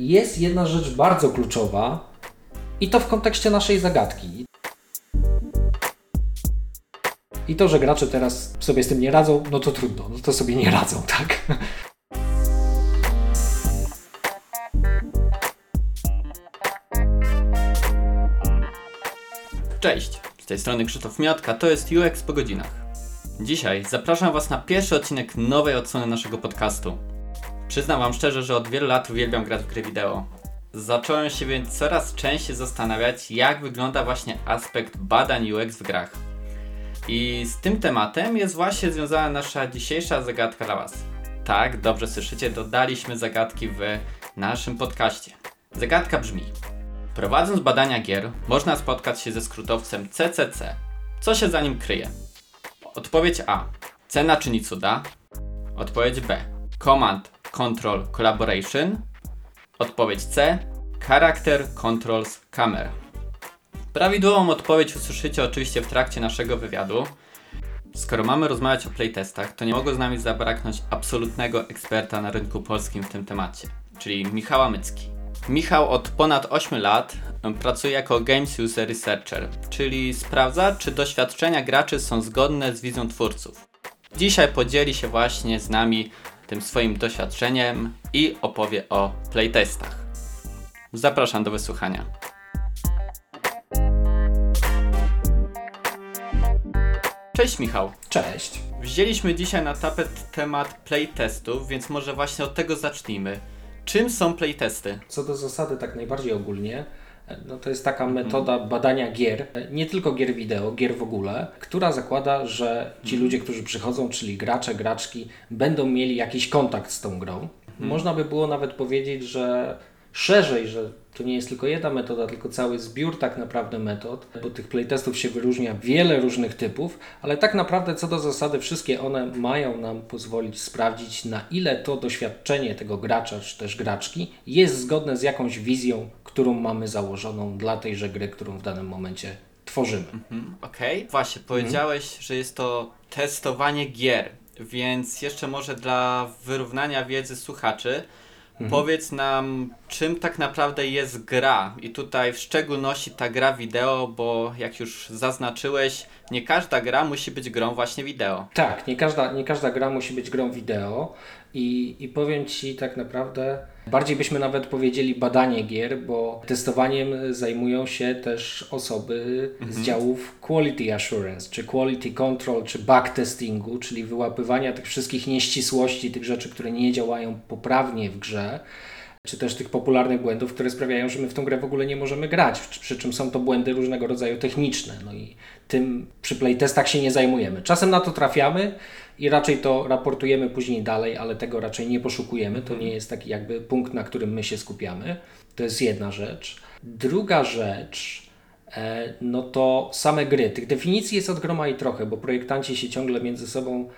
jest jedna rzecz bardzo kluczowa i to w kontekście naszej zagadki. I to, że gracze teraz sobie z tym nie radzą, no to trudno, no to sobie nie radzą, tak? Cześć, z tej strony Krzysztof Miatka, to jest UX po godzinach. Dzisiaj zapraszam Was na pierwszy odcinek nowej odsłony naszego podcastu. Przyznam Wam szczerze, że od wielu lat uwielbiam grać w gry wideo. Zacząłem się więc coraz częściej zastanawiać, jak wygląda właśnie aspekt badań UX w grach. I z tym tematem jest właśnie związana nasza dzisiejsza zagadka dla Was. Tak, dobrze słyszycie, dodaliśmy zagadki w naszym podcaście. Zagadka brzmi: prowadząc badania gier, można spotkać się ze skrótowcem CCC. Co się za nim kryje? Odpowiedź A. Cena czyni cuda. Odpowiedź B. Command, Control, Collaboration. Odpowiedź C. Character, Controls, Camera. Prawidłową odpowiedź usłyszycie oczywiście w trakcie naszego wywiadu. Skoro mamy rozmawiać o playtestach, to nie mogło z nami zabraknąć absolutnego eksperta na rynku polskim w tym temacie, czyli Michała Mycki. Michał od ponad 8 lat pracuje jako Games User Researcher, czyli sprawdza, czy doświadczenia graczy są zgodne z wizją twórców. Dzisiaj podzieli się właśnie z nami tym swoim doświadczeniem i opowie o playtestach. Zapraszam do wysłuchania. Cześć Michał. Cześć. Wzięliśmy dzisiaj na tapet temat playtestów, więc może właśnie od tego zacznijmy. Czym są playtesty? Co do zasady, tak najbardziej ogólnie, no to jest taka metoda badania gier, nie tylko gier wideo, gier w ogóle, która zakłada, że ci ludzie, którzy przychodzą, czyli gracze, graczki, będą mieli jakiś kontakt z tą grą. Można by było nawet powiedzieć, że szerzej, że to nie jest tylko jedna metoda, tylko cały zbiór tak naprawdę metod, bo tych playtestów się wyróżnia wiele różnych typów, ale tak naprawdę co do zasady wszystkie one mają nam pozwolić sprawdzić, na ile to doświadczenie tego gracza czy też graczki jest zgodne z jakąś wizją, którą mamy założoną dla tejże gry, którą w danym momencie tworzymy. Okej. Właśnie, powiedziałeś, że jest to testowanie gier, więc jeszcze może dla wyrównania wiedzy słuchaczy, powiedz nam, czym tak naprawdę jest gra i tutaj w szczególności ta gra wideo, bo jak już zaznaczyłeś, nie każda gra musi być grą właśnie wideo. Tak, nie każda gra musi być grą wideo i powiem Ci tak naprawdę, bardziej byśmy nawet powiedzieli badanie gier, bo testowaniem zajmują się też osoby z działów Quality Assurance, czy Quality Control, czy backtestingu, czyli wyłapywania tych wszystkich nieścisłości, tych rzeczy, które nie działają poprawnie w grze, czy też tych popularnych błędów, które sprawiają, że my w tą grę w ogóle nie możemy grać, przy czym są to błędy różnego rodzaju techniczne. No i tym przy playtestach się nie zajmujemy. Czasem na to trafiamy i raczej to raportujemy później dalej, ale tego raczej nie poszukujemy. To nie jest taki jakby punkt, na którym my się skupiamy. To jest jedna rzecz. Druga rzecz, no to same gry. Tych definicji jest od groma i trochę, bo projektanci się ciągle między sobą,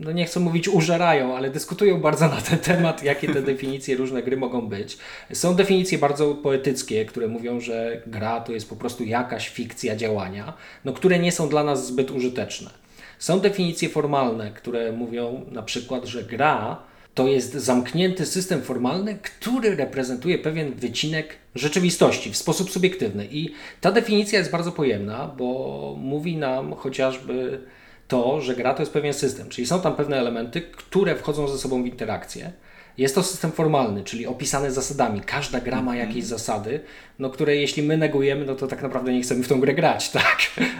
no nie chcę mówić użerają, ale dyskutują bardzo na ten temat, jakie te definicje różne gry mogą być. Są definicje bardzo poetyckie, które mówią, że gra to jest po prostu jakaś fikcja działania, no które nie są dla nas zbyt użyteczne. Są definicje formalne, które mówią na przykład, że gra to jest zamknięty system formalny, który reprezentuje pewien wycinek rzeczywistości w sposób subiektywny. I ta definicja jest bardzo pojemna, bo mówi nam chociażby to, że gra to jest pewien system, czyli są tam pewne elementy, które wchodzą ze sobą w interakcję. Jest to system formalny, czyli opisany zasadami. Każda gra ma jakieś zasady, no które jeśli my negujemy, no to tak naprawdę nie chcemy w tą grę grać, tak?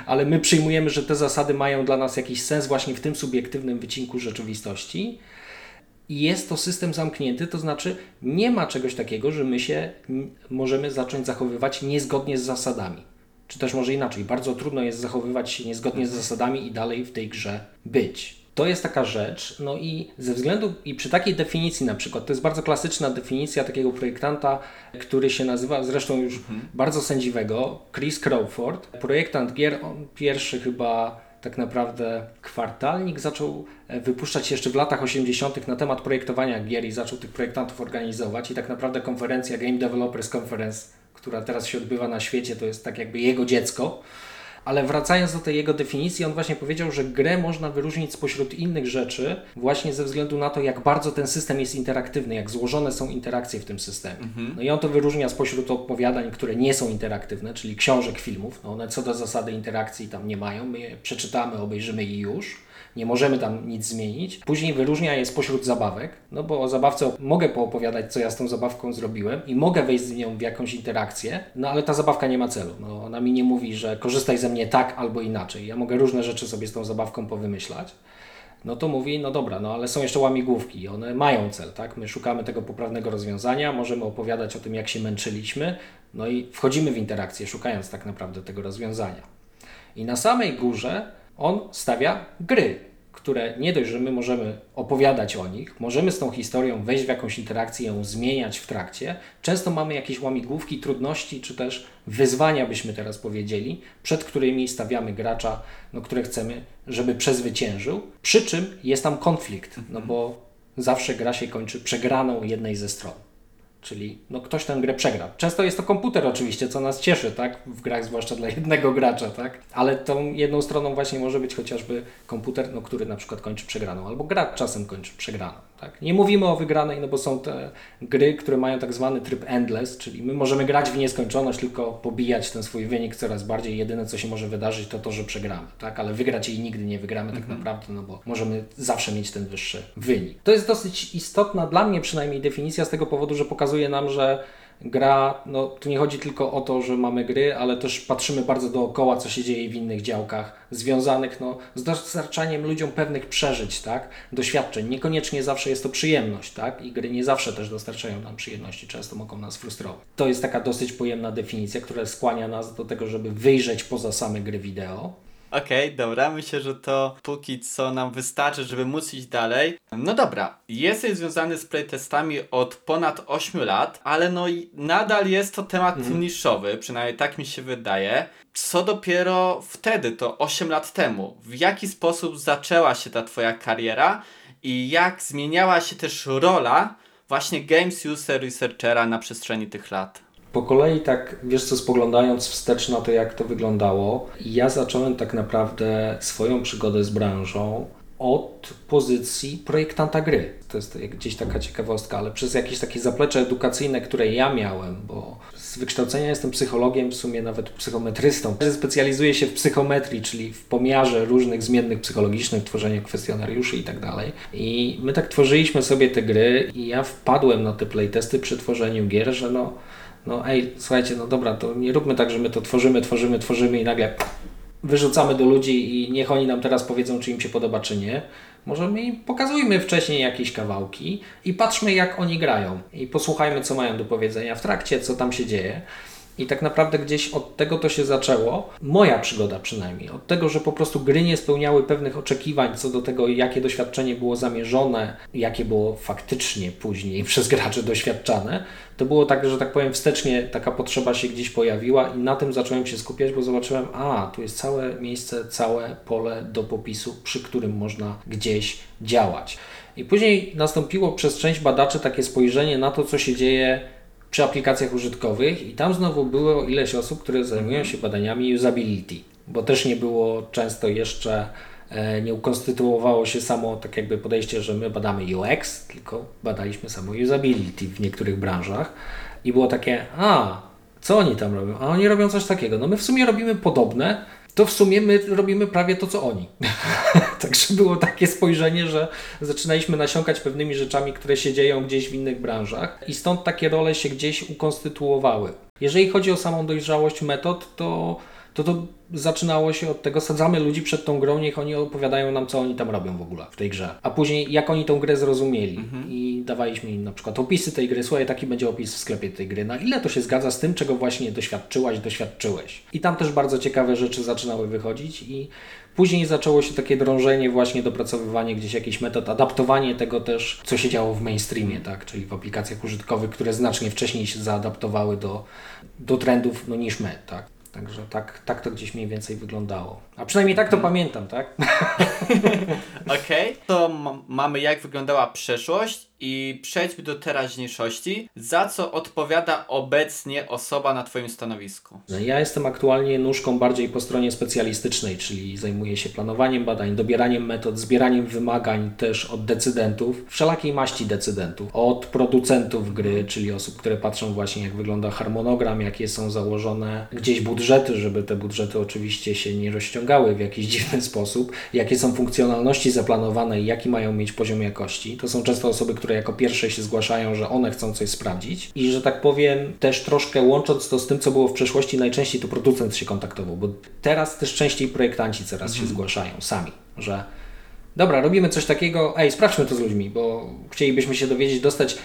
Ale my przyjmujemy, że te zasady mają dla nas jakiś sens właśnie w tym subiektywnym wycinku rzeczywistości. I jest to system zamknięty, to znaczy nie ma czegoś takiego, że my się możemy zacząć zachowywać niezgodnie z zasadami. Czy też może inaczej, bardzo trudno jest zachowywać się niezgodnie z zasadami i dalej w tej grze być. To jest taka rzecz, no i ze względu, i przy takiej definicji na przykład, to jest bardzo klasyczna definicja takiego projektanta, który się nazywa, zresztą już bardzo sędziwego, Chris Crawford, projektant gier, on pierwszy chyba tak naprawdę kwartalnik zaczął wypuszczać jeszcze w latach 80. na temat projektowania gier i zaczął tych projektantów organizować i tak naprawdę konferencja Game Developers Conference, która teraz się odbywa na świecie, to jest tak jakby jego dziecko. Ale wracając do tej jego definicji, on właśnie powiedział, że grę można wyróżnić spośród innych rzeczy właśnie ze względu na to, jak bardzo ten system jest interaktywny, jak złożone są interakcje w tym systemie. Mhm. No i on to wyróżnia spośród opowiadań, które nie są interaktywne, czyli książek, filmów. No one co do zasady interakcji tam nie mają, my je przeczytamy, obejrzymy i już. Nie możemy tam nic zmienić. Później wyróżnia je spośród zabawek, no bo o zabawce mogę poopowiadać, co ja z tą zabawką zrobiłem i mogę wejść z nią w jakąś interakcję, no ale ta zabawka nie ma celu. No, ona mi nie mówi, że korzystaj ze mnie tak albo inaczej. Ja mogę różne rzeczy sobie z tą zabawką powymyślać. No to mówi, no dobra, no ale są jeszcze łamigłówki i one mają cel, tak? My szukamy tego poprawnego rozwiązania, możemy opowiadać o tym, jak się męczyliśmy, no i wchodzimy w interakcję, szukając tak naprawdę tego rozwiązania. I na samej górze on stawia gry, które nie dość, że my możemy opowiadać o nich, możemy z tą historią wejść w jakąś interakcję, ją zmieniać w trakcie. Często mamy jakieś łamigłówki, trudności, czy też wyzwania, byśmy teraz powiedzieli, przed którymi stawiamy gracza, no, które chcemy, żeby przezwyciężył. Przy czym jest tam konflikt, no bo zawsze gra się kończy przegraną jednej ze stron. Czyli no, ktoś tę grę przegra. Często jest to komputer oczywiście, co nas cieszy, tak? W grach zwłaszcza dla jednego gracza, tak? Ale tą jedną stroną właśnie może być chociażby komputer, no, który na przykład kończy przegraną, albo gra czasem kończy przegraną, tak? Nie mówimy o wygranej, no bo są te gry, które mają tak zwany tryb endless, czyli my możemy grać w nieskończoność, tylko pobijać ten swój wynik coraz bardziej. Jedyne, co się może wydarzyć, to to, że przegramy, tak? Ale wygrać jej nigdy nie wygramy tak naprawdę, no bo możemy zawsze mieć ten wyższy wynik. To jest dosyć istotna dla mnie przynajmniej definicja z tego powodu, że pokazuje nam, że gra, no tu nie chodzi tylko o to, że mamy gry, ale też patrzymy bardzo dookoła, co się dzieje w innych działkach związanych no, z dostarczaniem ludziom pewnych przeżyć, tak? Doświadczeń. Niekoniecznie zawsze jest to przyjemność, tak? I gry nie zawsze też dostarczają nam przyjemności, często mogą nas frustrować. To jest taka dosyć pojemna definicja, która skłania nas do tego, żeby wyjrzeć poza same gry wideo. Okej, dobra, myślę, że to póki co nam wystarczy, żeby móc iść dalej. No dobra, jesteś związany z playtestami od ponad 8 lat, ale no i nadal jest to temat niszowy, przynajmniej tak mi się wydaje. Co dopiero wtedy, to 8 lat temu, w jaki sposób zaczęła się ta twoja kariera i jak zmieniała się też rola właśnie Games User Researchera na przestrzeni tych lat? Po kolei tak, wiesz co, spoglądając wstecz na to, jak to wyglądało, ja zacząłem tak naprawdę swoją przygodę z branżą od pozycji projektanta gry. To jest gdzieś taka ciekawostka, ale przez jakieś takie zaplecze edukacyjne, które ja miałem, bo z wykształcenia jestem psychologiem, w sumie nawet psychometrystą. Specjalizuję się w psychometrii, czyli w pomiarze różnych zmiennych psychologicznych, tworzeniu kwestionariuszy i tak dalej. I my tak tworzyliśmy sobie te gry i ja wpadłem na te playtesty przy tworzeniu gier, że no słuchajcie, no dobra, to nie róbmy tak, że my to tworzymy i nagle wyrzucamy do ludzi i niech oni nam teraz powiedzą, czy im się podoba, czy nie. Może my im pokazujmy wcześniej jakieś kawałki i patrzmy, jak oni grają i posłuchajmy, co mają do powiedzenia w trakcie, co tam się dzieje. I tak naprawdę gdzieś od tego to się zaczęło, moja przygoda przynajmniej, od tego, że po prostu gry nie spełniały pewnych oczekiwań co do tego, jakie doświadczenie było zamierzone, jakie było faktycznie później przez graczy doświadczane. To było tak, że tak powiem wstecznie taka potrzeba się gdzieś pojawiła i na tym zacząłem się skupiać, bo zobaczyłem, tu jest całe miejsce, całe pole do popisu, przy którym można gdzieś działać. I później nastąpiło przez część badaczy takie spojrzenie na to, co się dzieje przy aplikacjach użytkowych i tam znowu było ileś osób, które zajmują się badaniami usability, bo też nie było często jeszcze, nie ukonstytuowało się samo tak jakby podejście, że my badamy UX, tylko badaliśmy samo usability w niektórych branżach i było takie, co oni tam robią? A oni robią coś takiego. No my w sumie robimy podobne, to w sumie my robimy prawie to, co oni. Także było takie spojrzenie, że zaczynaliśmy nasiąkać pewnymi rzeczami, które się dzieją gdzieś w innych branżach i stąd takie role się gdzieś ukonstytuowały. Jeżeli chodzi o samą dojrzałość metod, to zaczynało się od tego, sadzamy ludzi przed tą grą, niech oni opowiadają nam, co oni tam robią w ogóle w tej grze, a później jak oni tą grę zrozumieli i dawaliśmy im na przykład opisy tej gry, słuchaj, taki będzie opis w sklepie tej gry, na ile to się zgadza z tym, czego właśnie doświadczyłeś. I tam też bardzo ciekawe rzeczy zaczynały wychodzić i później zaczęło się takie drążenie, właśnie dopracowywanie gdzieś jakichś metod, adaptowanie tego też, co się działo w mainstreamie, tak? Czyli w aplikacjach użytkowych, które znacznie wcześniej się zaadaptowały do trendów niż my, tak? Także tak to gdzieś mniej więcej wyglądało. A przynajmniej tak to pamiętam, tak? Okej, to mamy jak wyglądała przeszłość i przejdźmy do teraźniejszości. Za co odpowiada obecnie osoba na Twoim stanowisku? Ja jestem aktualnie nóżką bardziej po stronie specjalistycznej, czyli zajmuję się planowaniem badań, dobieraniem metod, zbieraniem wymagań też od decydentów, wszelakiej maści decydentów, od producentów gry, czyli osób, które patrzą właśnie jak wygląda harmonogram, jakie są założone gdzieś budżety, żeby te budżety oczywiście się nie rozciągały w jakiś dziwny sposób, jakie są funkcjonalności zaplanowane i jaki mają mieć poziom jakości. To są często osoby, które jako pierwsze się zgłaszają, że one chcą coś sprawdzić i że tak powiem też troszkę łącząc to z tym, co było w przeszłości, najczęściej to producent się kontaktował, bo teraz też częściej projektanci coraz się zgłaszają sami, że dobra, robimy coś takiego, ej, sprawdźmy to z ludźmi, bo chcielibyśmy się dowiedzieć,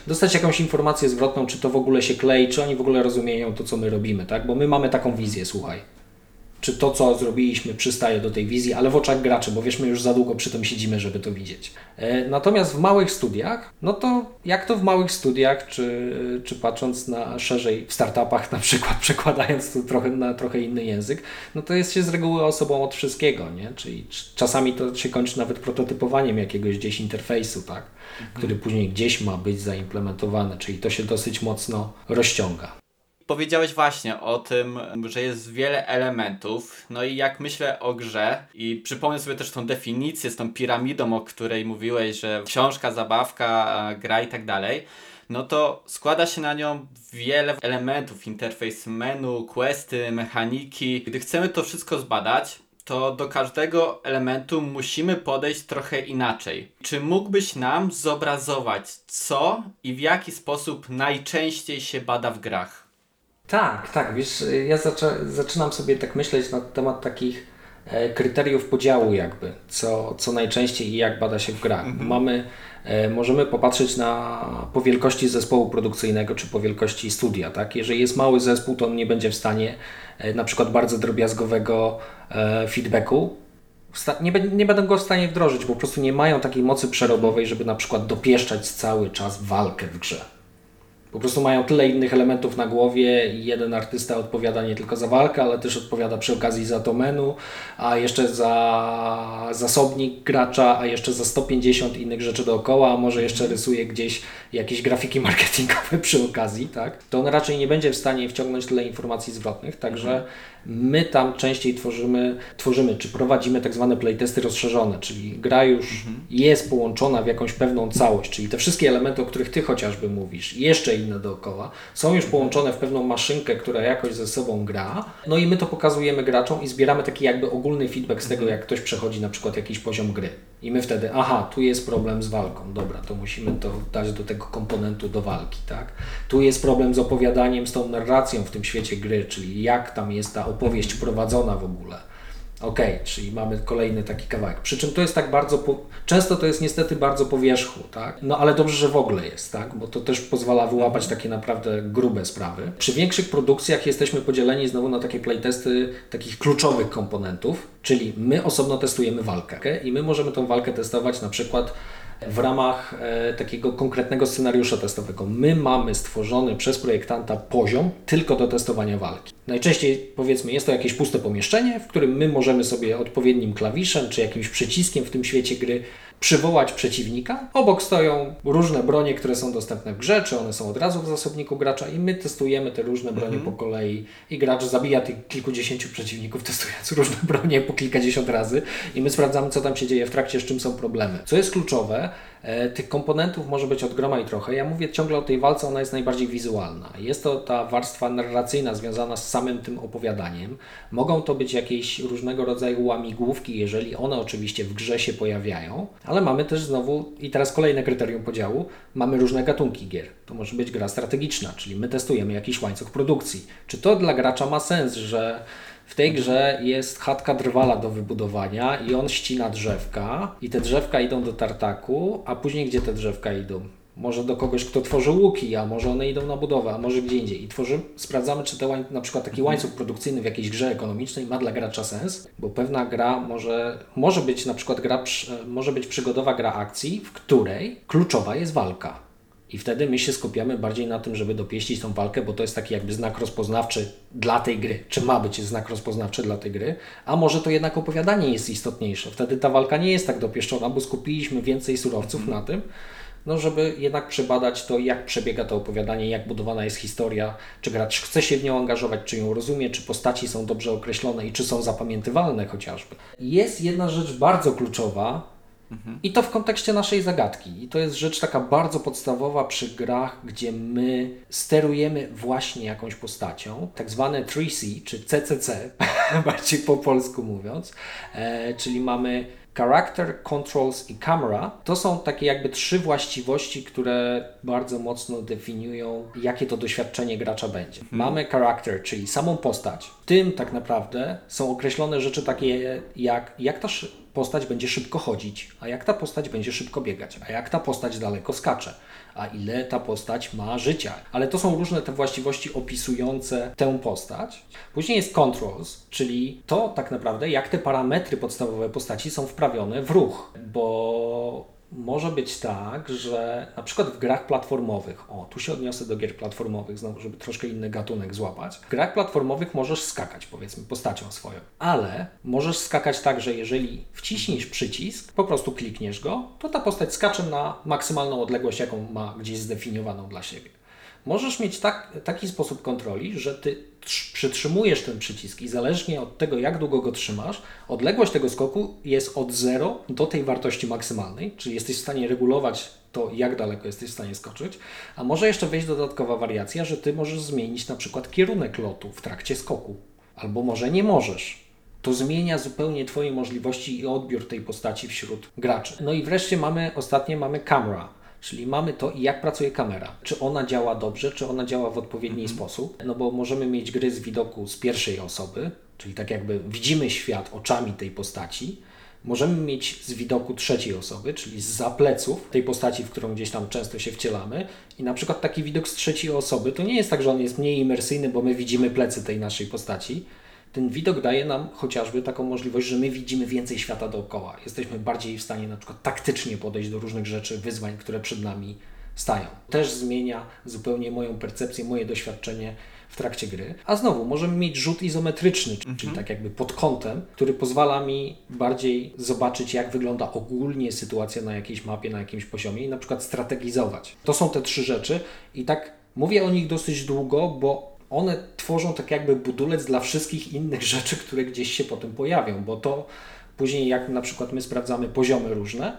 dostać jakąś informację zwrotną, czy to w ogóle się klei, czy oni w ogóle rozumieją to, co my robimy, tak? Bo my mamy taką wizję, słuchaj, czy to, co zrobiliśmy, przystaje do tej wizji, ale w oczach graczy, bo wiesz, my już za długo przy tym siedzimy, żeby to widzieć. Natomiast w małych studiach, no to jak to w małych studiach, czy patrząc na szerzej w startupach na przykład, przekładając to na trochę inny język, no to jest się z reguły osobą od wszystkiego, nie? Czyli czasami to się kończy nawet prototypowaniem jakiegoś gdzieś interfejsu, tak? Który później gdzieś ma być zaimplementowany, czyli to się dosyć mocno rozciąga. Powiedziałeś właśnie o tym, że jest wiele elementów, no i jak myślę o grze i przypomnę sobie też tą definicję z tą piramidą, o której mówiłeś, że książka, zabawka, gra i tak dalej, no to składa się na nią wiele elementów, interfejs menu, questy, mechaniki. Gdy chcemy to wszystko zbadać, to do każdego elementu musimy podejść trochę inaczej. Czy mógłbyś nam zobrazować, co i w jaki sposób najczęściej się bada w grach? Tak, wiesz, ja zaczynam sobie tak myśleć na temat takich kryteriów podziału jakby, co najczęściej i jak bada się w grach. Możemy popatrzeć po wielkości zespołu produkcyjnego czy po wielkości studia, tak? Jeżeli jest mały zespół, to on nie będzie w stanie na przykład bardzo drobiazgowego feedbacku, nie będą go w stanie wdrożyć, bo po prostu nie mają takiej mocy przerobowej, żeby na przykład dopieszczać cały czas walkę w grze. Po prostu mają tyle innych elementów na głowie i jeden artysta odpowiada nie tylko za walkę, ale też odpowiada przy okazji za to menu, a jeszcze za zasobnik gracza, a jeszcze za 150 innych rzeczy dookoła, a może jeszcze rysuje gdzieś jakieś grafiki marketingowe przy okazji, tak? To on raczej nie będzie w stanie wciągnąć tyle informacji zwrotnych, także my tam częściej tworzymy czy prowadzimy tak zwane playtesty rozszerzone, czyli gra już jest połączona w jakąś pewną całość, czyli te wszystkie elementy, o których Ty chociażby mówisz, jeszcze inne dookoła, są już połączone w pewną maszynkę, która jakoś ze sobą gra, no i my to pokazujemy graczom i zbieramy taki jakby ogólny feedback z tego, jak ktoś przechodzi na przykład jakiś poziom gry i my wtedy, aha, tu jest problem z walką, dobra, to musimy to dać do tego komponentu do walki, tak? Tu jest problem z opowiadaniem, z tą narracją w tym świecie gry, czyli jak tam jest ta opowieść prowadzona w ogóle. Okej, czyli mamy kolejny taki kawałek. Przy czym to jest tak bardzo, często to jest niestety bardzo po wierzchu, tak? No ale dobrze, że w ogóle jest, tak? Bo to też pozwala wyłapać takie naprawdę grube sprawy. Przy większych produkcjach jesteśmy podzieleni znowu na takie playtesty takich kluczowych komponentów, czyli my osobno testujemy walkę, okay? I my możemy tą walkę testować na przykład w ramach takiego konkretnego scenariusza testowego. My mamy stworzony przez projektanta poziom tylko do testowania walki. Najczęściej powiedzmy jest to jakieś puste pomieszczenie, w którym my możemy sobie odpowiednim klawiszem czy jakimś przyciskiem w tym świecie gry przywołać przeciwnika. Obok stoją różne bronie, które są dostępne w grze, czy one są od razu w zasobniku gracza i my testujemy te różne bronie po kolei i gracz zabija tych kilkudziesięciu przeciwników, testując różne bronie po kilkadziesiąt razy i my sprawdzamy, co tam się dzieje w trakcie, z czym są problemy. Co jest kluczowe, tych komponentów może być od groma i trochę. Ja mówię ciągle o tej walce, ona jest najbardziej wizualna. Jest to ta warstwa narracyjna związana z samym tym opowiadaniem. Mogą to być jakieś różnego rodzaju łamigłówki, jeżeli one oczywiście w grze się pojawiają, ale mamy też znowu, i teraz kolejne kryterium podziału, mamy różne gatunki gier. To może być gra strategiczna, czyli my testujemy jakiś łańcuch produkcji. Czy to dla gracza ma sens, że w tej grze jest chatka drwala do wybudowania i on ścina drzewka i te drzewka idą do tartaku, a później gdzie te drzewka idą? Może do kogoś, kto tworzy łuki, a może one idą na budowę, a może gdzie indziej. I sprawdzamy, czy na przykład taki łańcuch produkcyjny w jakiejś grze ekonomicznej ma dla gracza sens, bo pewna gra może być na przykład może być przygodowa gra akcji, w której kluczowa jest walka. I wtedy my się skupiamy bardziej na tym, żeby dopieścić tą walkę, bo to jest taki jakby znak rozpoznawczy dla tej gry, czy ma być znak rozpoznawczy dla tej gry, a może to jednak opowiadanie jest istotniejsze. Wtedy ta walka nie jest tak dopieszczona, bo skupiliśmy więcej surowców na tym, no żeby jednak przebadać to, jak przebiega to opowiadanie, jak budowana jest historia, czy gracz chce się w nią angażować, czy ją rozumie, czy postaci są dobrze określone i czy są zapamiętywalne chociażby. Jest jedna rzecz bardzo kluczowa, i to w kontekście naszej zagadki. I to jest rzecz taka bardzo podstawowa przy grach, gdzie my sterujemy właśnie jakąś postacią, tak zwane 3C, czy CCC, bardziej po polsku mówiąc, czyli mamy Character, Controls i Camera. To są takie jakby trzy właściwości, które bardzo mocno definiują, jakie to doświadczenie gracza będzie. Mamy Character, czyli samą postać. W tym tak naprawdę są określone rzeczy takie jak ta postać będzie szybko chodzić, a jak ta postać będzie szybko biegać, a jak ta postać daleko skacze, a ile ta postać ma życia. Ale to są różne te właściwości opisujące tę postać. Później jest controls, czyli to tak naprawdę jak te parametry podstawowe postaci są wprawione w ruch, bo może być tak, że na przykład w grach platformowych, tu się odniosę do gier platformowych, znowu, żeby troszkę inny gatunek złapać. W grach platformowych możesz skakać, powiedzmy, postacią swoją, ale możesz skakać tak, że jeżeli wciśniesz przycisk, po prostu klikniesz go, to ta postać skacze na maksymalną odległość, jaką ma gdzieś zdefiniowaną dla siebie. Możesz mieć taki sposób kontroli, że ty przytrzymujesz ten przycisk i zależnie od tego, jak długo go trzymasz, odległość tego skoku jest od 0 do tej wartości maksymalnej, czyli jesteś w stanie regulować to, jak daleko jesteś w stanie skoczyć, a może jeszcze wejść dodatkowa wariacja, że ty możesz zmienić na przykład kierunek lotu w trakcie skoku, albo może nie możesz. To zmienia zupełnie twoje możliwości i odbiór tej postaci wśród graczy. No i wreszcie ostatnio mamy camera. Czyli mamy to i jak pracuje kamera. Czy ona działa dobrze, czy ona działa w odpowiedni sposób. No bo możemy mieć gry z widoku z pierwszej osoby, czyli tak jakby widzimy świat oczami tej postaci. Możemy mieć z widoku trzeciej osoby, czyli zza pleców tej postaci, w którą gdzieś tam często się wcielamy. I na przykład taki widok z trzeciej osoby to nie jest tak, że on jest mniej imersyjny, bo my widzimy plecy tej naszej postaci. Ten widok daje nam chociażby taką możliwość, że my widzimy więcej świata dookoła. Jesteśmy bardziej w stanie na przykład taktycznie podejść do różnych rzeczy, wyzwań, które przed nami stają. Też zmienia zupełnie moją percepcję, moje doświadczenie w trakcie gry. A znowu, możemy mieć rzut izometryczny, czyli tak jakby pod kątem, który pozwala mi bardziej zobaczyć, jak wygląda ogólnie sytuacja na jakiejś mapie, na jakimś poziomie i na przykład strategizować. To są te trzy rzeczy i tak mówię o nich dosyć długo, bo one tworzą tak jakby budulec dla wszystkich innych rzeczy, które gdzieś się potem pojawią, bo to później jak na przykład my sprawdzamy poziomy różne,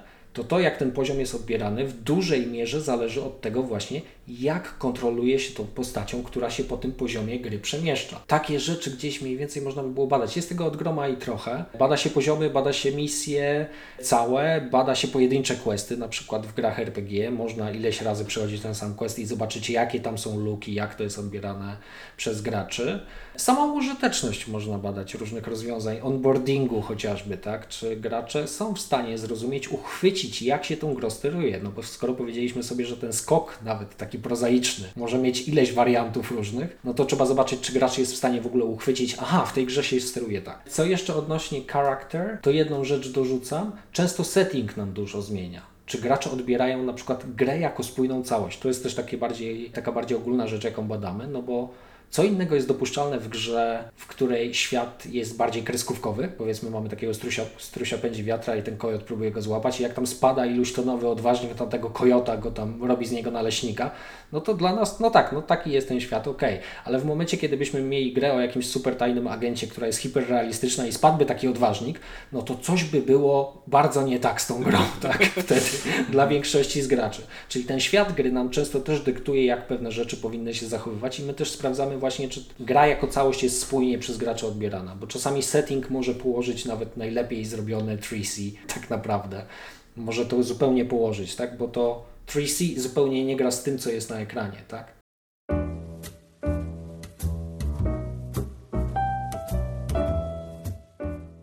to jak ten poziom jest odbierany w dużej mierze zależy od tego właśnie, jak kontroluje się tą postacią, która się po tym poziomie gry przemieszcza. Takie rzeczy gdzieś mniej więcej można by było badać. Jest tego od groma i trochę. Bada się poziomy, bada się misje całe, bada się pojedyncze questy, na przykład w grach RPG można ileś razy przechodzić ten sam quest i zobaczyć, jakie tam są luki, jak to jest odbierane przez graczy. Samą użyteczność można badać różnych rozwiązań, onboardingu chociażby, tak? Czy gracze są w stanie zrozumieć, uchwycić, jak się tą grę steruje, no bo skoro powiedzieliśmy sobie, że ten skok, nawet taki prozaiczny, może mieć ileś wariantów różnych, no to trzeba zobaczyć, czy gracz jest w stanie w ogóle uchwycić, w tej grze się steruje tak. Co jeszcze odnośnie character, to jedną rzecz dorzucam, często setting nam dużo zmienia. Czy gracze odbierają na przykład grę jako spójną całość? To jest też taka bardziej ogólna rzecz, jaką badamy, no bo co innego jest dopuszczalne w grze, w której świat jest bardziej kreskówkowy. Powiedzmy, mamy takiego strusia pędzi wiatra i ten kojot próbuje go złapać i jak tam spada iluś tonowy odważnik tam tego kojota, go tam robi z niego naleśnika, no to dla nas, taki jest ten świat, okej. Ale w momencie, kiedy byśmy mieli grę o jakimś super tajnym agencie, która jest hiperrealistyczna i spadłby taki odważnik, no to coś by było bardzo nie tak z tą grą, tak? Wtedy dla większości z graczy. Czyli ten świat gry nam często też dyktuje, jak pewne rzeczy powinny się zachowywać i my też sprawdzamy właśnie, czy gra jako całość jest spójnie przez gracza odbierana, bo czasami setting może położyć nawet najlepiej zrobione 3C, tak naprawdę. Może to zupełnie położyć, tak? Bo to 3C zupełnie nie gra z tym, co jest na ekranie, tak?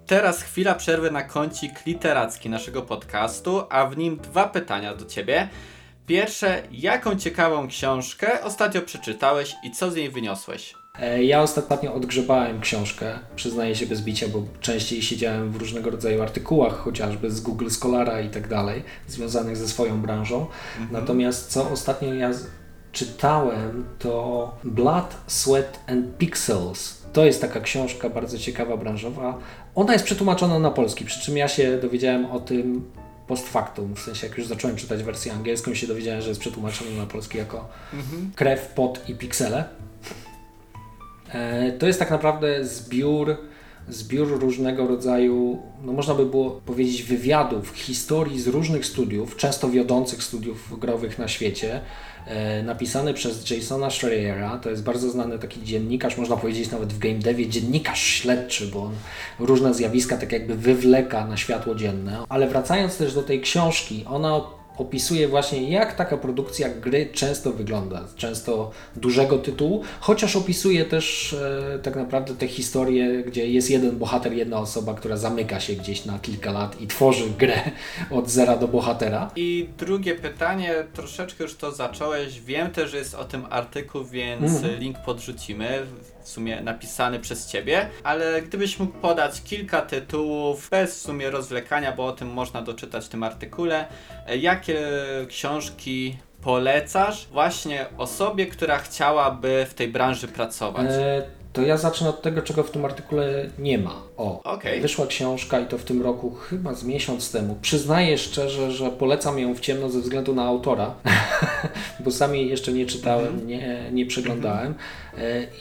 Teraz chwila przerwy na kącik literacki naszego podcastu, a w nim dwa pytania do Ciebie. Pierwsze, jaką ciekawą książkę ostatnio przeczytałeś i co z niej wyniosłeś? Ja ostatnio odgrzebałem książkę, przyznaję się bez bicia, bo częściej siedziałem w różnego rodzaju artykułach, chociażby z Google Scholara i tak dalej, związanych ze swoją branżą. Natomiast co ostatnio ja czytałem, to Blood, Sweat and Pixels. To jest taka książka bardzo ciekawa, branżowa. Ona jest przetłumaczona na polski, przy czym ja się dowiedziałem o tym post factum, w sensie jak już zacząłem czytać wersję angielską i się dowiedziałem, że jest przetłumaczona na polski jako krew, pot i piksele. To jest tak naprawdę zbiór różnego rodzaju, no można by było powiedzieć, wywiadów, historii z różnych studiów, często wiodących studiów growych na świecie, napisany przez Jasona Schreiera. To jest bardzo znany taki dziennikarz, można powiedzieć nawet w game devie dziennikarz śledczy, bo on różne zjawiska tak jakby wywleka na światło dzienne. Ale wracając też do tej książki, ona opisuje właśnie, jak taka produkcja gry często wygląda, często dużego tytułu, chociaż opisuje też tak naprawdę te historie, gdzie jest jeden bohater, jedna osoba, która zamyka się gdzieś na kilka lat i tworzy grę od zera do bohatera. I drugie pytanie, troszeczkę już to zacząłeś, wiem też, że jest o tym artykuł, więc link podrzucimy, w sumie napisany przez Ciebie, ale gdybyś mógł podać kilka tytułów, bez w sumie rozwlekania, bo o tym można doczytać w tym artykule, jakie książki polecasz właśnie osobie, która chciałaby w tej branży pracować? To ja zacznę od tego, czego w tym artykule nie ma. Wyszła książka i to w tym roku, chyba z miesiąc temu. Przyznaję szczerze, że polecam ją w ciemno ze względu na autora, bo sam jej jeszcze nie czytałem, nie przeglądałem.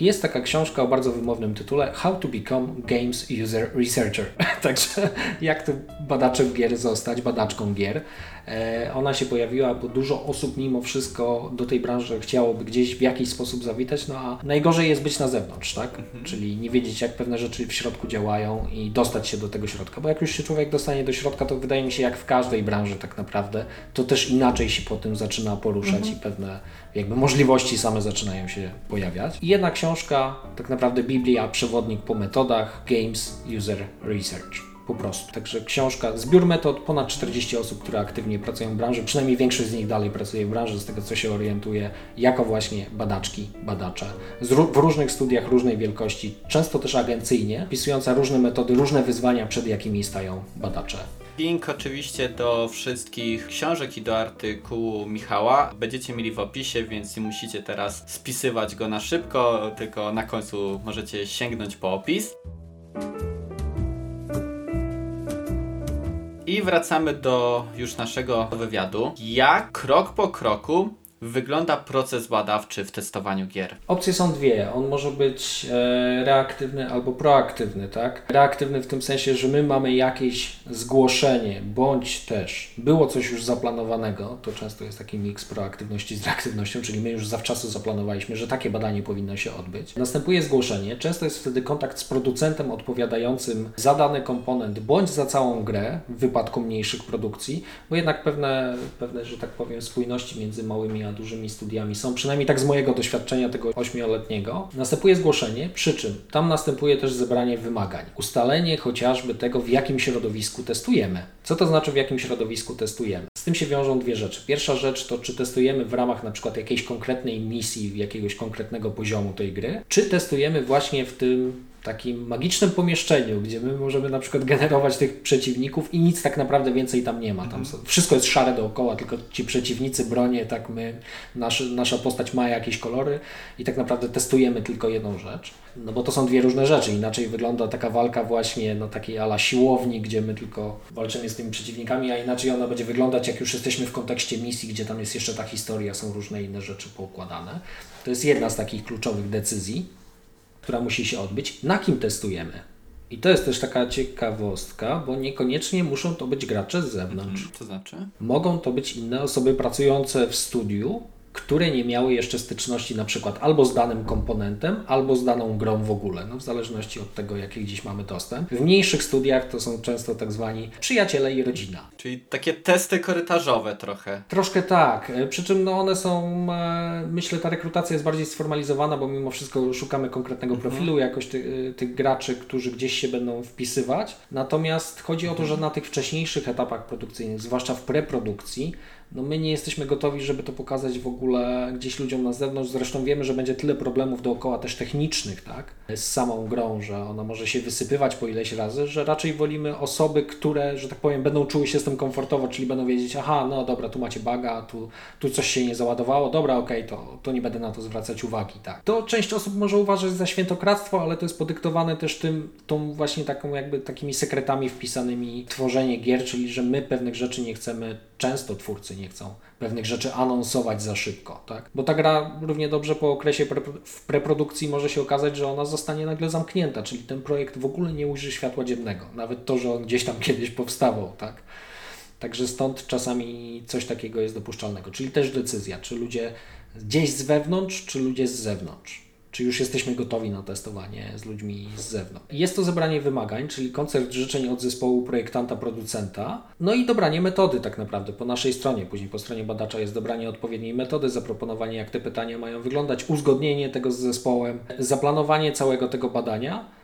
Jest taka książka o bardzo wymownym tytule How to Become Games User Researcher. Także jak to badaczem gier zostać, badaczką gier. Ona się pojawiła, bo dużo osób mimo wszystko do tej branży chciałoby gdzieś w jakiś sposób zawitać, no a najgorzej jest być na zewnątrz, tak? Czyli nie wiedzieć, jak pewne rzeczy w środku działają i dostać się do tego środka, bo jak już się człowiek dostanie do środka, to wydaje mi się, jak w każdej branży tak naprawdę, to też inaczej się po tym zaczyna poruszać i pewne jakby możliwości same zaczynają się pojawiać. I jedna książka, tak naprawdę Biblia, przewodnik po metodach Games User Research. Po prostu. Także książka, zbiór metod, ponad 40 osób, które aktywnie pracują w branży, przynajmniej większość z nich dalej pracuje w branży, z tego co się orientuje, jako właśnie badaczki, badacze. W różnych studiach, różnej wielkości, często też agencyjnie, opisująca różne metody, różne wyzwania, przed jakimi stają badacze. Link oczywiście do wszystkich książek i do artykułu Michała będziecie mieli w opisie, więc nie musicie teraz spisywać go na szybko, tylko na końcu możecie sięgnąć po opis. I wracamy do już naszego wywiadu. Jak krok po kroku wygląda proces badawczy w testowaniu gier? Opcje są dwie. On może być reaktywny albo proaktywny, tak? Reaktywny w tym sensie, że my mamy jakieś zgłoszenie, bądź też było coś już zaplanowanego. To często jest taki miks proaktywności z reaktywnością, czyli my już zawczasu zaplanowaliśmy, że takie badanie powinno się odbyć. Następuje zgłoszenie. Często jest wtedy kontakt z producentem odpowiadającym za dany komponent, bądź za całą grę w wypadku mniejszych produkcji, bo jednak pewne, że tak powiem, spójności między małymi a dużymi studiami są, przynajmniej tak z mojego doświadczenia tego 8-letniego. Następuje zgłoszenie, przy czym tam następuje też zebranie wymagań. Ustalenie chociażby tego, w jakim środowisku testujemy. Co to znaczy, w jakim środowisku testujemy? Z tym się wiążą dwie rzeczy. Pierwsza rzecz to, czy testujemy w ramach na przykład jakiejś konkretnej misji, jakiegoś konkretnego poziomu tej gry, czy testujemy właśnie w tym takim magicznym pomieszczeniu, gdzie my możemy na przykład generować tych przeciwników i nic tak naprawdę więcej tam nie ma. Tam wszystko jest szare dookoła, tylko ci przeciwnicy, bronie, tak my, nasza postać ma jakieś kolory i tak naprawdę testujemy tylko jedną rzecz. No bo to są dwie różne rzeczy. Inaczej wygląda taka walka właśnie na takiej ala siłowni, gdzie my tylko walczymy z tymi przeciwnikami, a inaczej ona będzie wyglądać, jak już jesteśmy w kontekście misji, gdzie tam jest jeszcze ta historia, są różne inne rzeczy poukładane. To jest jedna z takich kluczowych decyzji, która musi się odbyć, na kim testujemy. I to jest też taka ciekawostka, bo niekoniecznie muszą to być gracze z zewnątrz. Co znaczy? Mogą to być inne osoby pracujące w studiu, które nie miały jeszcze styczności na przykład albo z danym komponentem, albo z daną grą w ogóle, no w zależności od tego, jaki gdzieś mamy dostęp. W mniejszych studiach to są często tak zwani przyjaciele i rodzina. Czyli takie testy korytarzowe trochę. Troszkę tak, przy czym no one są, myślę, ta rekrutacja jest bardziej sformalizowana, bo mimo wszystko szukamy konkretnego profilu jakoś tych graczy, którzy gdzieś się będą wpisywać. Natomiast chodzi o to, że na tych wcześniejszych etapach produkcyjnych, zwłaszcza w preprodukcji, no my nie jesteśmy gotowi, żeby to pokazać w ogóle ogóle gdzieś ludziom na zewnątrz. Zresztą wiemy, że będzie tyle problemów dookoła też technicznych, tak, z samą grą, że ona może się wysypywać po ileś razy, że raczej wolimy osoby, które, że tak powiem, będą czuły się z tym komfortowo, czyli będą wiedzieć, aha, no dobra, tu macie buga, tu coś się nie załadowało, dobra, okej, to nie będę na to zwracać uwagi, tak. To część osób może uważać za świętokradztwo, ale to jest podyktowane też tą właśnie taką jakby takimi sekretami wpisanymi w tworzenie gier, czyli że my pewnych rzeczy nie chcemy, często twórcy nie chcą pewnych rzeczy anonsować za szybko, tak? Bo ta gra równie dobrze po okresie w preprodukcji może się okazać, że ona zostanie nagle zamknięta, czyli ten projekt w ogóle nie ujrzy światła dziennego, nawet to, że on gdzieś tam kiedyś powstawał, tak? Także stąd czasami coś takiego jest dopuszczalnego, czyli też decyzja, czy ludzie gdzieś z wewnątrz, czy ludzie z zewnątrz. Czy już jesteśmy gotowi na testowanie z ludźmi z zewnątrz. Jest to zebranie wymagań, czyli koncert życzeń od zespołu projektanta, producenta, no i dobranie metody tak naprawdę po naszej stronie. Później po stronie badacza jest dobranie odpowiedniej metody, zaproponowanie jak te pytania mają wyglądać, uzgodnienie tego z zespołem, zaplanowanie całego tego badania.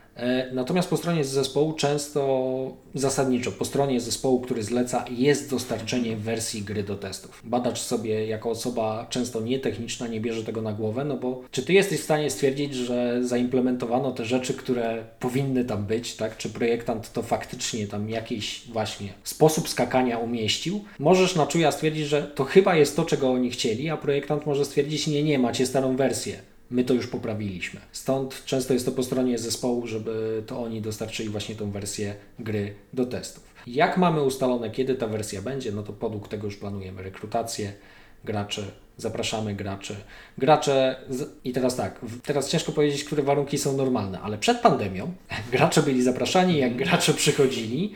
Natomiast po stronie zespołu często, zasadniczo po stronie zespołu, który zleca, jest dostarczenie wersji gry do testów. Badacz sobie jako osoba często nietechniczna nie bierze tego na głowę, no bo czy ty jesteś w stanie stwierdzić, że zaimplementowano te rzeczy, które powinny tam być, tak? Czy projektant to faktycznie tam jakiś właśnie sposób skakania umieścił? Możesz na czuja stwierdzić, że to chyba jest to, czego oni chcieli, a projektant może stwierdzić, nie, macie starą wersję. My to już poprawiliśmy. Stąd często jest to po stronie zespołu, żeby to oni dostarczyli właśnie tą wersję gry do testów. Jak mamy ustalone, kiedy ta wersja będzie, no to podług tego już planujemy rekrutację graczy, zapraszamy graczy. I teraz tak, teraz ciężko powiedzieć, które warunki są normalne, ale przed pandemią gracze byli zapraszani, jak gracze przychodzili,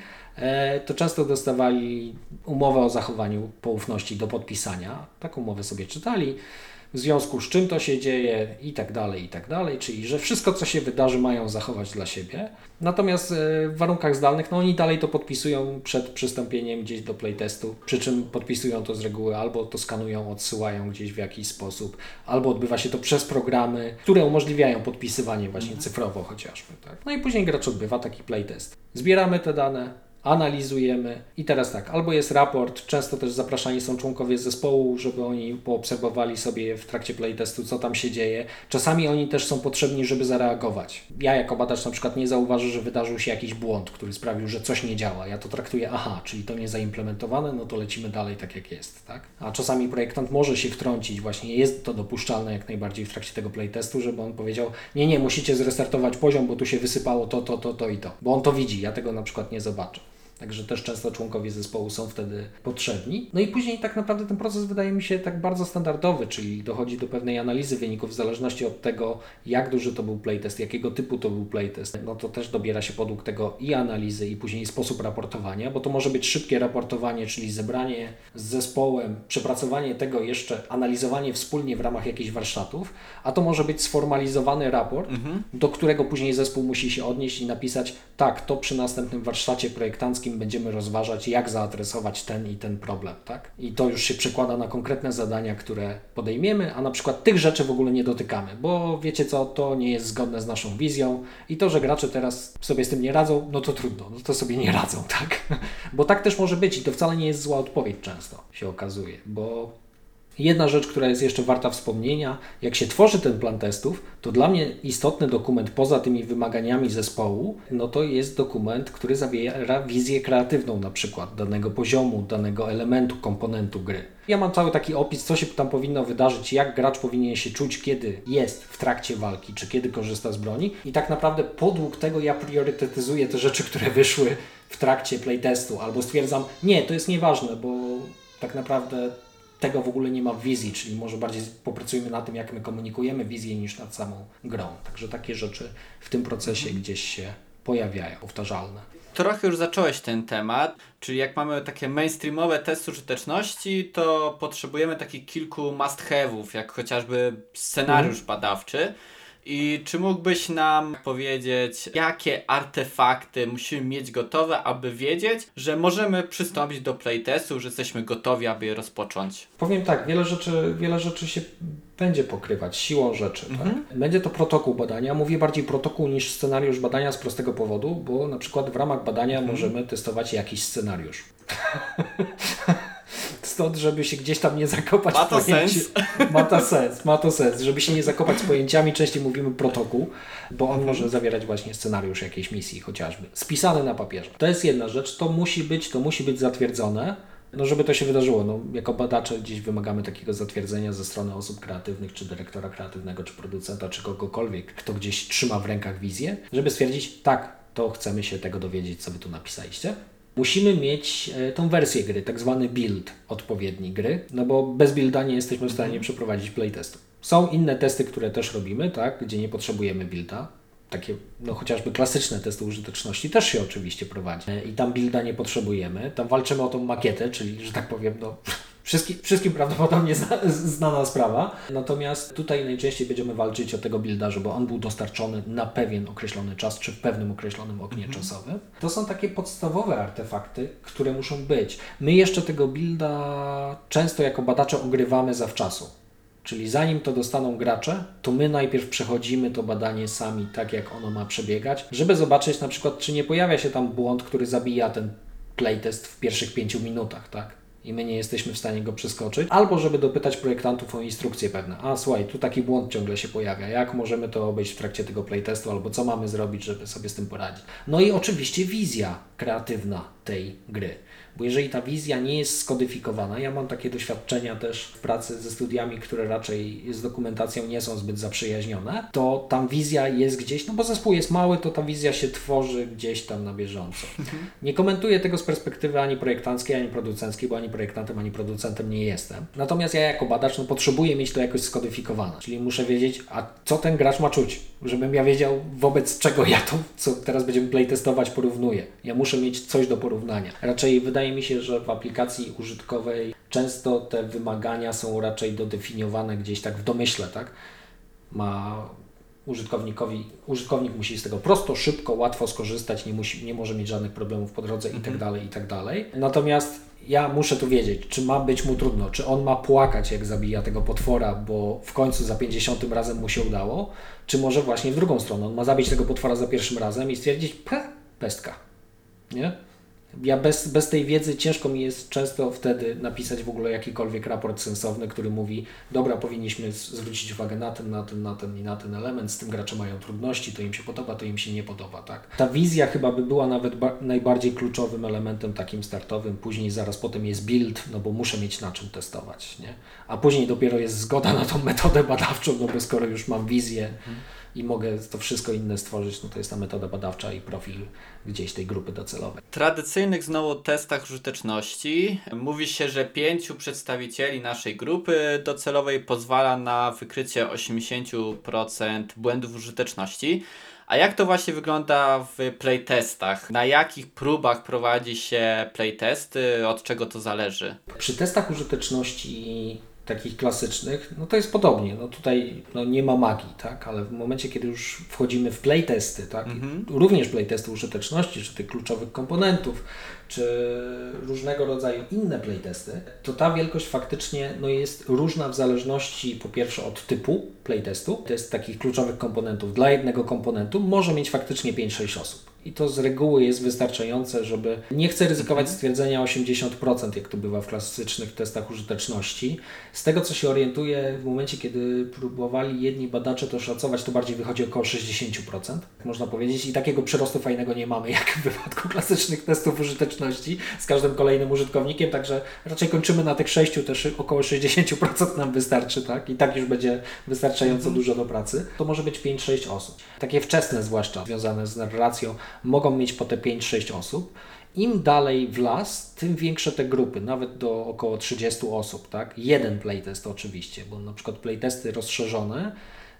to często dostawali umowę o zachowaniu poufności do podpisania. Taką umowę sobie czytali. W związku z czym to się dzieje i tak dalej, czyli że wszystko, co się wydarzy, mają zachować dla siebie. Natomiast w warunkach zdalnych, no oni dalej to podpisują przed przystąpieniem gdzieś do playtestu, przy czym podpisują to z reguły albo to skanują, odsyłają gdzieś w jakiś sposób, albo odbywa się to przez programy, które umożliwiają podpisywanie właśnie cyfrowo chociażby. Tak? No i później gracz odbywa taki playtest. Zbieramy te dane, analizujemy i teraz tak, albo jest raport, często też zapraszani są członkowie zespołu, żeby oni poobserwowali sobie w trakcie playtestu, co tam się dzieje. Czasami oni też są potrzebni, żeby zareagować. Ja jako badacz na przykład nie zauważę, że wydarzył się jakiś błąd, który sprawił, że coś nie działa. Ja to traktuję, czyli to nie zaimplementowane, no to lecimy dalej tak jak jest, tak? A czasami projektant może się wtrącić, właśnie jest to dopuszczalne jak najbardziej w trakcie tego playtestu, żeby on powiedział, nie, musicie zrestartować poziom, bo tu się wysypało to i to. Bo on to widzi, ja tego na przykład nie zobaczę. Także też często członkowie zespołu są wtedy potrzebni. No i później tak naprawdę ten proces wydaje mi się tak bardzo standardowy, czyli dochodzi do pewnej analizy wyników w zależności od tego, jak duży to był playtest, jakiego typu to był playtest. No to też dobiera się podług tego i analizy, i później sposób raportowania, bo to może być szybkie raportowanie, czyli zebranie z zespołem, przepracowanie tego jeszcze, analizowanie wspólnie w ramach jakichś warsztatów, a to może być sformalizowany raport, do którego później zespół musi się odnieść i napisać, tak, to przy następnym warsztacie projektanckim będziemy rozważać, jak zaadresować ten i ten problem, tak? I to już się przekłada na konkretne zadania, które podejmiemy, a na przykład tych rzeczy w ogóle nie dotykamy, bo wiecie co, to nie jest zgodne z naszą wizją i to, że gracze teraz sobie z tym nie radzą, no to trudno, no to sobie nie radzą, tak? Bo tak też może być i to wcale nie jest zła odpowiedź często, się okazuje, bo jedna rzecz, która jest jeszcze warta wspomnienia, jak się tworzy ten plan testów, to dla mnie istotny dokument poza tymi wymaganiami zespołu, no to jest dokument, który zawiera wizję kreatywną na przykład danego poziomu, danego elementu, komponentu gry. Ja mam cały taki opis, co się tam powinno wydarzyć, jak gracz powinien się czuć, kiedy jest w trakcie walki, czy kiedy korzysta z broni i tak naprawdę podług tego ja priorytetyzuję te rzeczy, które wyszły w trakcie playtestu albo stwierdzam, nie, to jest nieważne, bo tak naprawdę tego w ogóle nie ma w wizji, czyli może bardziej popracujmy na tym, jak my komunikujemy wizję niż nad samą grą. Także takie rzeczy w tym procesie gdzieś się pojawiają, powtarzalne. Trochę już zacząłeś ten temat, czyli jak mamy takie mainstreamowe testy użyteczności, to potrzebujemy takich kilku must-have'ów, jak chociażby scenariusz badawczy. I czy mógłbyś nam powiedzieć, jakie artefakty musimy mieć gotowe, aby wiedzieć, że możemy przystąpić do playtestu, że jesteśmy gotowi, aby je rozpocząć? Powiem tak, wiele rzeczy się będzie pokrywać siłą rzeczy. Tak? Będzie to protokół badania. Mówię bardziej protokół niż scenariusz badania z prostego powodu, bo na przykład w ramach badania możemy testować jakiś scenariusz. stąd, żeby się gdzieś tam nie zakopać w pojęciu. Ma to sens. Żeby się nie zakopać z pojęciami, częściej mówimy protokół, bo on może zawierać właśnie scenariusz jakiejś misji chociażby, spisany na papierze. To jest jedna rzecz, to musi być zatwierdzone, no żeby to się wydarzyło. No, jako badacze gdzieś wymagamy takiego zatwierdzenia ze strony osób kreatywnych, czy dyrektora kreatywnego, czy producenta, czy kogokolwiek, kto gdzieś trzyma w rękach wizję, żeby stwierdzić, tak, to chcemy się tego dowiedzieć, co wy tu napisaliście. Musimy mieć tą wersję gry, tak zwany build odpowiedni gry, no bo bez builda nie jesteśmy w stanie przeprowadzić playtestu. Są inne testy, które też robimy, tak, gdzie nie potrzebujemy builda. Takie, no chociażby klasyczne testy użyteczności też się oczywiście prowadzi i tam builda nie potrzebujemy. Tam walczymy o tą makietę, czyli, że tak powiem, no wszystkim prawdopodobnie znana sprawa. Natomiast tutaj najczęściej będziemy walczyć o tego builda, żeby on był dostarczony na pewien określony czas, czy w pewnym określonym oknie czasowym. To są takie podstawowe artefakty, które muszą być. My jeszcze tego builda często jako badacze ogrywamy zawczasu. Czyli zanim to dostaną gracze, to my najpierw przechodzimy to badanie sami, tak jak ono ma przebiegać, żeby zobaczyć na przykład, czy nie pojawia się tam błąd, który zabija ten playtest w pierwszych 5 minutach, tak? I my nie jesteśmy w stanie go przeskoczyć, albo żeby dopytać projektantów o instrukcje pewne. A słuchaj, tu taki błąd ciągle się pojawia, jak możemy to obejść w trakcie tego playtestu, albo co mamy zrobić, żeby sobie z tym poradzić. No i oczywiście wizja kreatywna tej gry. Bo jeżeli ta wizja nie jest skodyfikowana, ja mam takie doświadczenia też w pracy ze studiami, które raczej z dokumentacją nie są zbyt zaprzyjaźnione, to tam wizja jest gdzieś, no bo zespół jest mały, to ta wizja się tworzy gdzieś tam na bieżąco. Nie komentuję tego z perspektywy ani projektanckiej, ani producenckiej, bo ani projektantem, ani producentem nie jestem. Natomiast ja jako badacz potrzebuję mieć to jakoś skodyfikowane, czyli muszę wiedzieć, a co ten gracz ma czuć, żebym ja wiedział, wobec czego ja to, co teraz będziemy playtestować, porównuję. Ja muszę mieć coś do porównania. Raczej wydaje mi się, że w aplikacji użytkowej często te wymagania są raczej dodefiniowane gdzieś tak w domyśle, tak? Użytkownik musi z tego prosto, szybko, łatwo skorzystać, nie może mieć żadnych problemów po drodze itd. Natomiast ja muszę tu wiedzieć, czy ma być mu trudno, czy on ma płakać, jak zabija tego potwora, bo w końcu za 50 razem mu się udało, czy może właśnie w drugą stronę. On ma zabić tego potwora za pierwszym razem i stwierdzić, pestka, nie? Ja bez tej wiedzy ciężko mi jest często wtedy napisać w ogóle jakikolwiek raport sensowny, który mówi, dobra, powinniśmy zwrócić uwagę na ten i na ten element, z tym gracze mają trudności, to im się podoba, to im się nie podoba, tak? Ta wizja chyba by była nawet najbardziej kluczowym elementem takim startowym, później zaraz potem jest build, no bo muszę mieć na czym testować, nie? A później dopiero jest zgoda na tą metodę badawczą, no bo skoro już mam wizję, i mogę to wszystko inne stworzyć, no to jest ta metoda badawcza i profil gdzieś tej grupy docelowej. W tradycyjnych znowu testach użyteczności mówi się, że 5 przedstawicieli naszej grupy docelowej pozwala na wykrycie 80% błędów użyteczności. A jak to właśnie wygląda w playtestach? Na jakich próbach prowadzi się playtesty? Od czego to zależy? Przy testach użyteczności takich klasycznych, no to jest podobnie. No tutaj no nie ma magii, tak? Ale w momencie, kiedy już wchodzimy w playtesty, tak? Również playtesty użyteczności, czy tych kluczowych komponentów, czy różnego rodzaju inne playtesty, to ta wielkość faktycznie no jest różna w zależności po pierwsze od typu playtestu. Test takich kluczowych komponentów dla jednego komponentu może mieć faktycznie 5-6 osób. I to z reguły jest wystarczające, żeby... Nie chcę ryzykować stwierdzenia 80%, jak to bywa w klasycznych testach użyteczności. Z tego, co się orientuję, w momencie, kiedy próbowali jedni badacze to szacować, to bardziej wychodzi około 60%, można powiedzieć. I takiego przyrostu fajnego nie mamy, jak w wypadku klasycznych testów użyteczności z każdym kolejnym użytkownikiem, także raczej kończymy na tych 6, też około 60% nam wystarczy, tak? I tak już będzie wystarczająco dużo do pracy. To może być 5-6 osób. Takie wczesne zwłaszcza, związane z narracją, mogą mieć po te 5-6 osób. Im dalej w las, tym większe te grupy, nawet do około 30 osób, tak? Jeden playtest oczywiście, bo na przykład playtesty rozszerzone,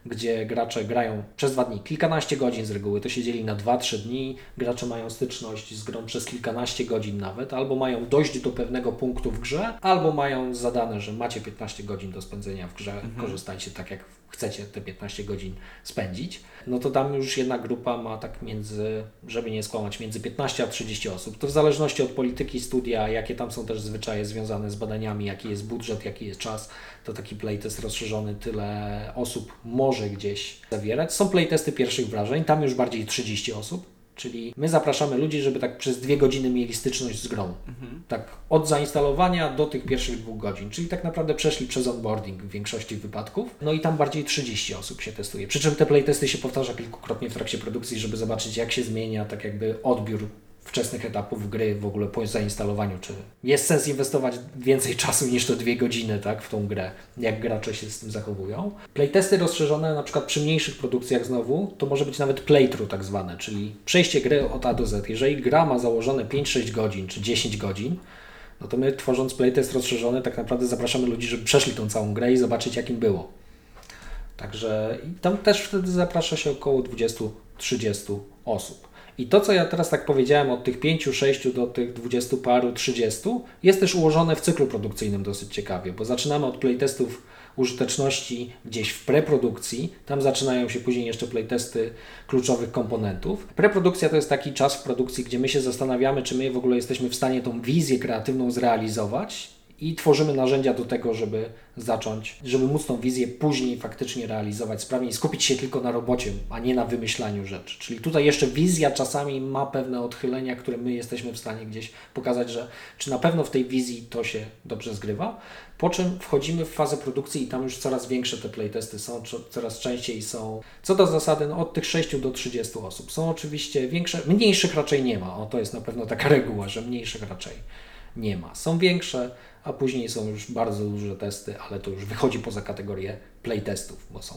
gdzie gracze grają przez 2 dni, kilkanaście godzin z reguły, to się dzieli na 2-3 dni, gracze mają styczność z grą przez kilkanaście godzin nawet, albo mają dojść do pewnego punktu w grze, albo mają zadane, że macie 15 godzin do spędzenia w grze, korzystajcie tak jak chcecie te 15 godzin spędzić, no to tam już jedna grupa ma tak między, żeby nie skłamać, między 15 a 30 osób. To w zależności od polityki studia, jakie tam są też zwyczaje związane z badaniami, jaki jest budżet, jaki jest czas, to taki playtest rozszerzony tyle osób może gdzieś zawierać. Są playtesty pierwszych wrażeń, tam już bardziej 30 osób. Czyli my zapraszamy ludzi, żeby tak przez 2 godziny mieli styczność z grą. Mhm. Tak od zainstalowania do tych pierwszych 2 godzin. Czyli tak naprawdę przeszli przez onboarding w większości wypadków. No i tam bardziej 30 osób się testuje. Przy czym te playtesty się powtarza kilkukrotnie w trakcie produkcji, żeby zobaczyć, jak się zmienia tak jakby odbiór wczesnych etapów gry w ogóle po zainstalowaniu. Czy jest sens inwestować więcej czasu niż te 2 godziny, tak, w tą grę, jak gracze się z tym zachowują. Playtesty rozszerzone na przykład przy mniejszych produkcjach znowu, to może być nawet playthrough tak zwane, czyli przejście gry od A do Z. Jeżeli gra ma założone 5-6 godzin czy 10 godzin, no to my tworząc playtest rozszerzony tak naprawdę zapraszamy ludzi, żeby przeszli tą całą grę i zobaczyć, jak im było. Także tam też wtedy zaprasza się około 20-30 osób. I to, co ja teraz tak powiedziałem, od tych 5-6 do tych 20 paru, 30, jest też ułożone w cyklu produkcyjnym dosyć ciekawie, bo zaczynamy od playtestów użyteczności gdzieś w preprodukcji, tam zaczynają się później jeszcze playtesty kluczowych komponentów. Preprodukcja to jest taki czas w produkcji, gdzie my się zastanawiamy, czy my w ogóle jesteśmy w stanie tą wizję kreatywną zrealizować i tworzymy narzędzia do tego, żeby zacząć, żeby móc tą wizję później faktycznie realizować sprawnie i skupić się tylko na robocie, a nie na wymyślaniu rzeczy. Czyli tutaj jeszcze wizja czasami ma pewne odchylenia, które my jesteśmy w stanie gdzieś pokazać, że czy na pewno w tej wizji to się dobrze zgrywa. Po czym wchodzimy w fazę produkcji i tam już coraz większe te playtesty są, coraz częściej są. Co do zasady, no, od tych 6 do 30 osób. Są oczywiście większe, mniejszych raczej nie ma. O, to jest na pewno taka reguła, że mniejszych raczej nie ma. Są większe, a później są już bardzo duże testy, ale to już wychodzi poza kategorię playtestów, bo są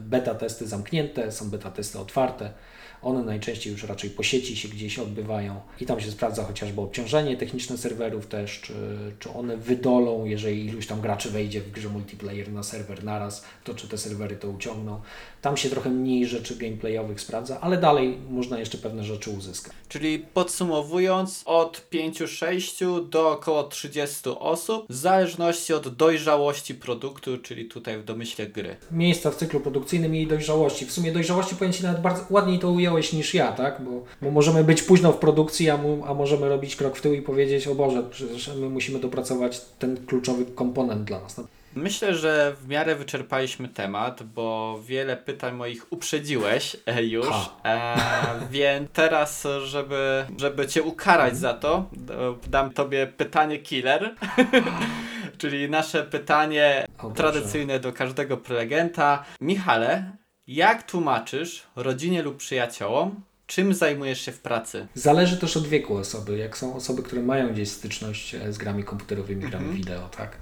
beta testy zamknięte, są beta testy otwarte. One najczęściej już raczej po sieci się gdzieś odbywają i tam się sprawdza chociażby obciążenie techniczne serwerów też, czy one wydolą, jeżeli iluś tam graczy wejdzie w grze multiplayer na serwer naraz, to czy te serwery to uciągną. Tam się trochę mniej rzeczy gameplayowych sprawdza, ale dalej można jeszcze pewne rzeczy uzyskać. Czyli podsumowując, od 5-6 do około 30 osób, w zależności od dojrzałości produktu, czyli tutaj w domyśle gry. Miejsca w cyklu produkcyjnym i dojrzałości. W sumie dojrzałości powiem Ci, nawet bardzo ładniej to ujął niż ja, tak? Bo możemy być późno w produkcji, a możemy robić krok w tył i powiedzieć, o Boże, przecież my musimy dopracować ten kluczowy komponent dla nas. Myślę, że w miarę wyczerpaliśmy temat, bo wiele pytań moich uprzedziłeś już, więc teraz, żeby Cię ukarać za to, dam Tobie pytanie killer, czyli nasze pytanie tradycyjne do każdego prelegenta. Michale, jak tłumaczysz rodzinie lub przyjaciołom, czym zajmujesz się w pracy? Zależy też od wieku osoby. Jak są osoby, które mają gdzieś styczność z grami komputerowymi, grami wideo, tak?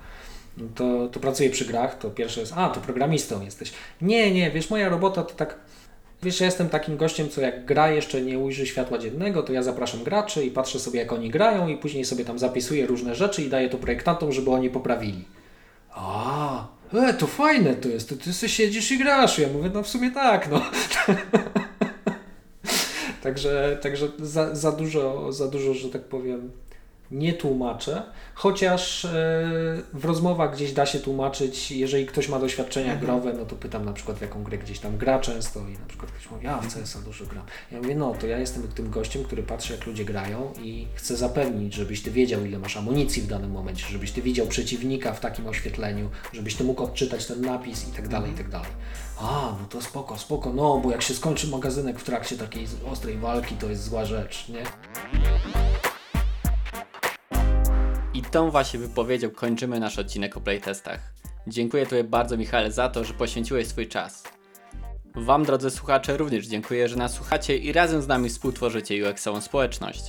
To pracuję przy grach, to pierwsze jest, to programistą jesteś. Nie, wiesz, moja robota to tak... Wiesz, ja jestem takim gościem, co jak gra jeszcze nie ujrzy światła dziennego, to ja zapraszam graczy i patrzę sobie, jak oni grają i później sobie tam zapisuję różne rzeczy i daję to projektantom, żeby oni poprawili. To fajne to jest, ty sobie siedzisz i grasz. Ja mówię, no w sumie tak, no. Także za dużo, że tak powiem, nie tłumaczę. Chociaż w rozmowach gdzieś da się tłumaczyć, jeżeli ktoś ma doświadczenia growe, no to pytam na przykład, w jaką grę gdzieś tam gra często i na przykład ktoś mówi, w CS-a dużo gram. Ja mówię, no to ja jestem tym gościem, który patrzy, jak ludzie grają i chcę zapewnić, żebyś Ty wiedział, ile masz amunicji w danym momencie, żebyś Ty widział przeciwnika w takim oświetleniu, żebyś Ty mógł odczytać ten napis i tak dalej, i tak dalej. No to spoko, no bo jak się skończy magazynek w trakcie takiej ostrej walki, to jest zła rzecz, nie? I tą właśnie wypowiedzią kończymy nasz odcinek o playtestach. Dziękuję Tobie bardzo, Michale, za to, że poświęciłeś swój czas. Wam, drodzy słuchacze, również dziękuję, że nas słuchacie i razem z nami współtworzycie UX-ową społeczność.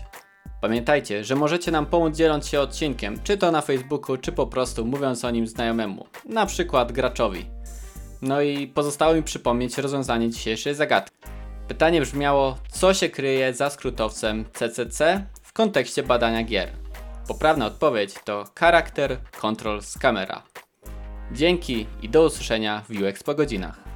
Pamiętajcie, że możecie nam pomóc dzieląc się odcinkiem, czy to na Facebooku, czy po prostu mówiąc o nim znajomemu, na przykład graczowi. No i pozostało mi przypomnieć rozwiązanie dzisiejszej zagadki. Pytanie brzmiało, co się kryje za skrótowcem CCC w kontekście badania gier. Poprawna odpowiedź to charakter, kontrol z kamera. Dzięki i do usłyszenia w UX po godzinach.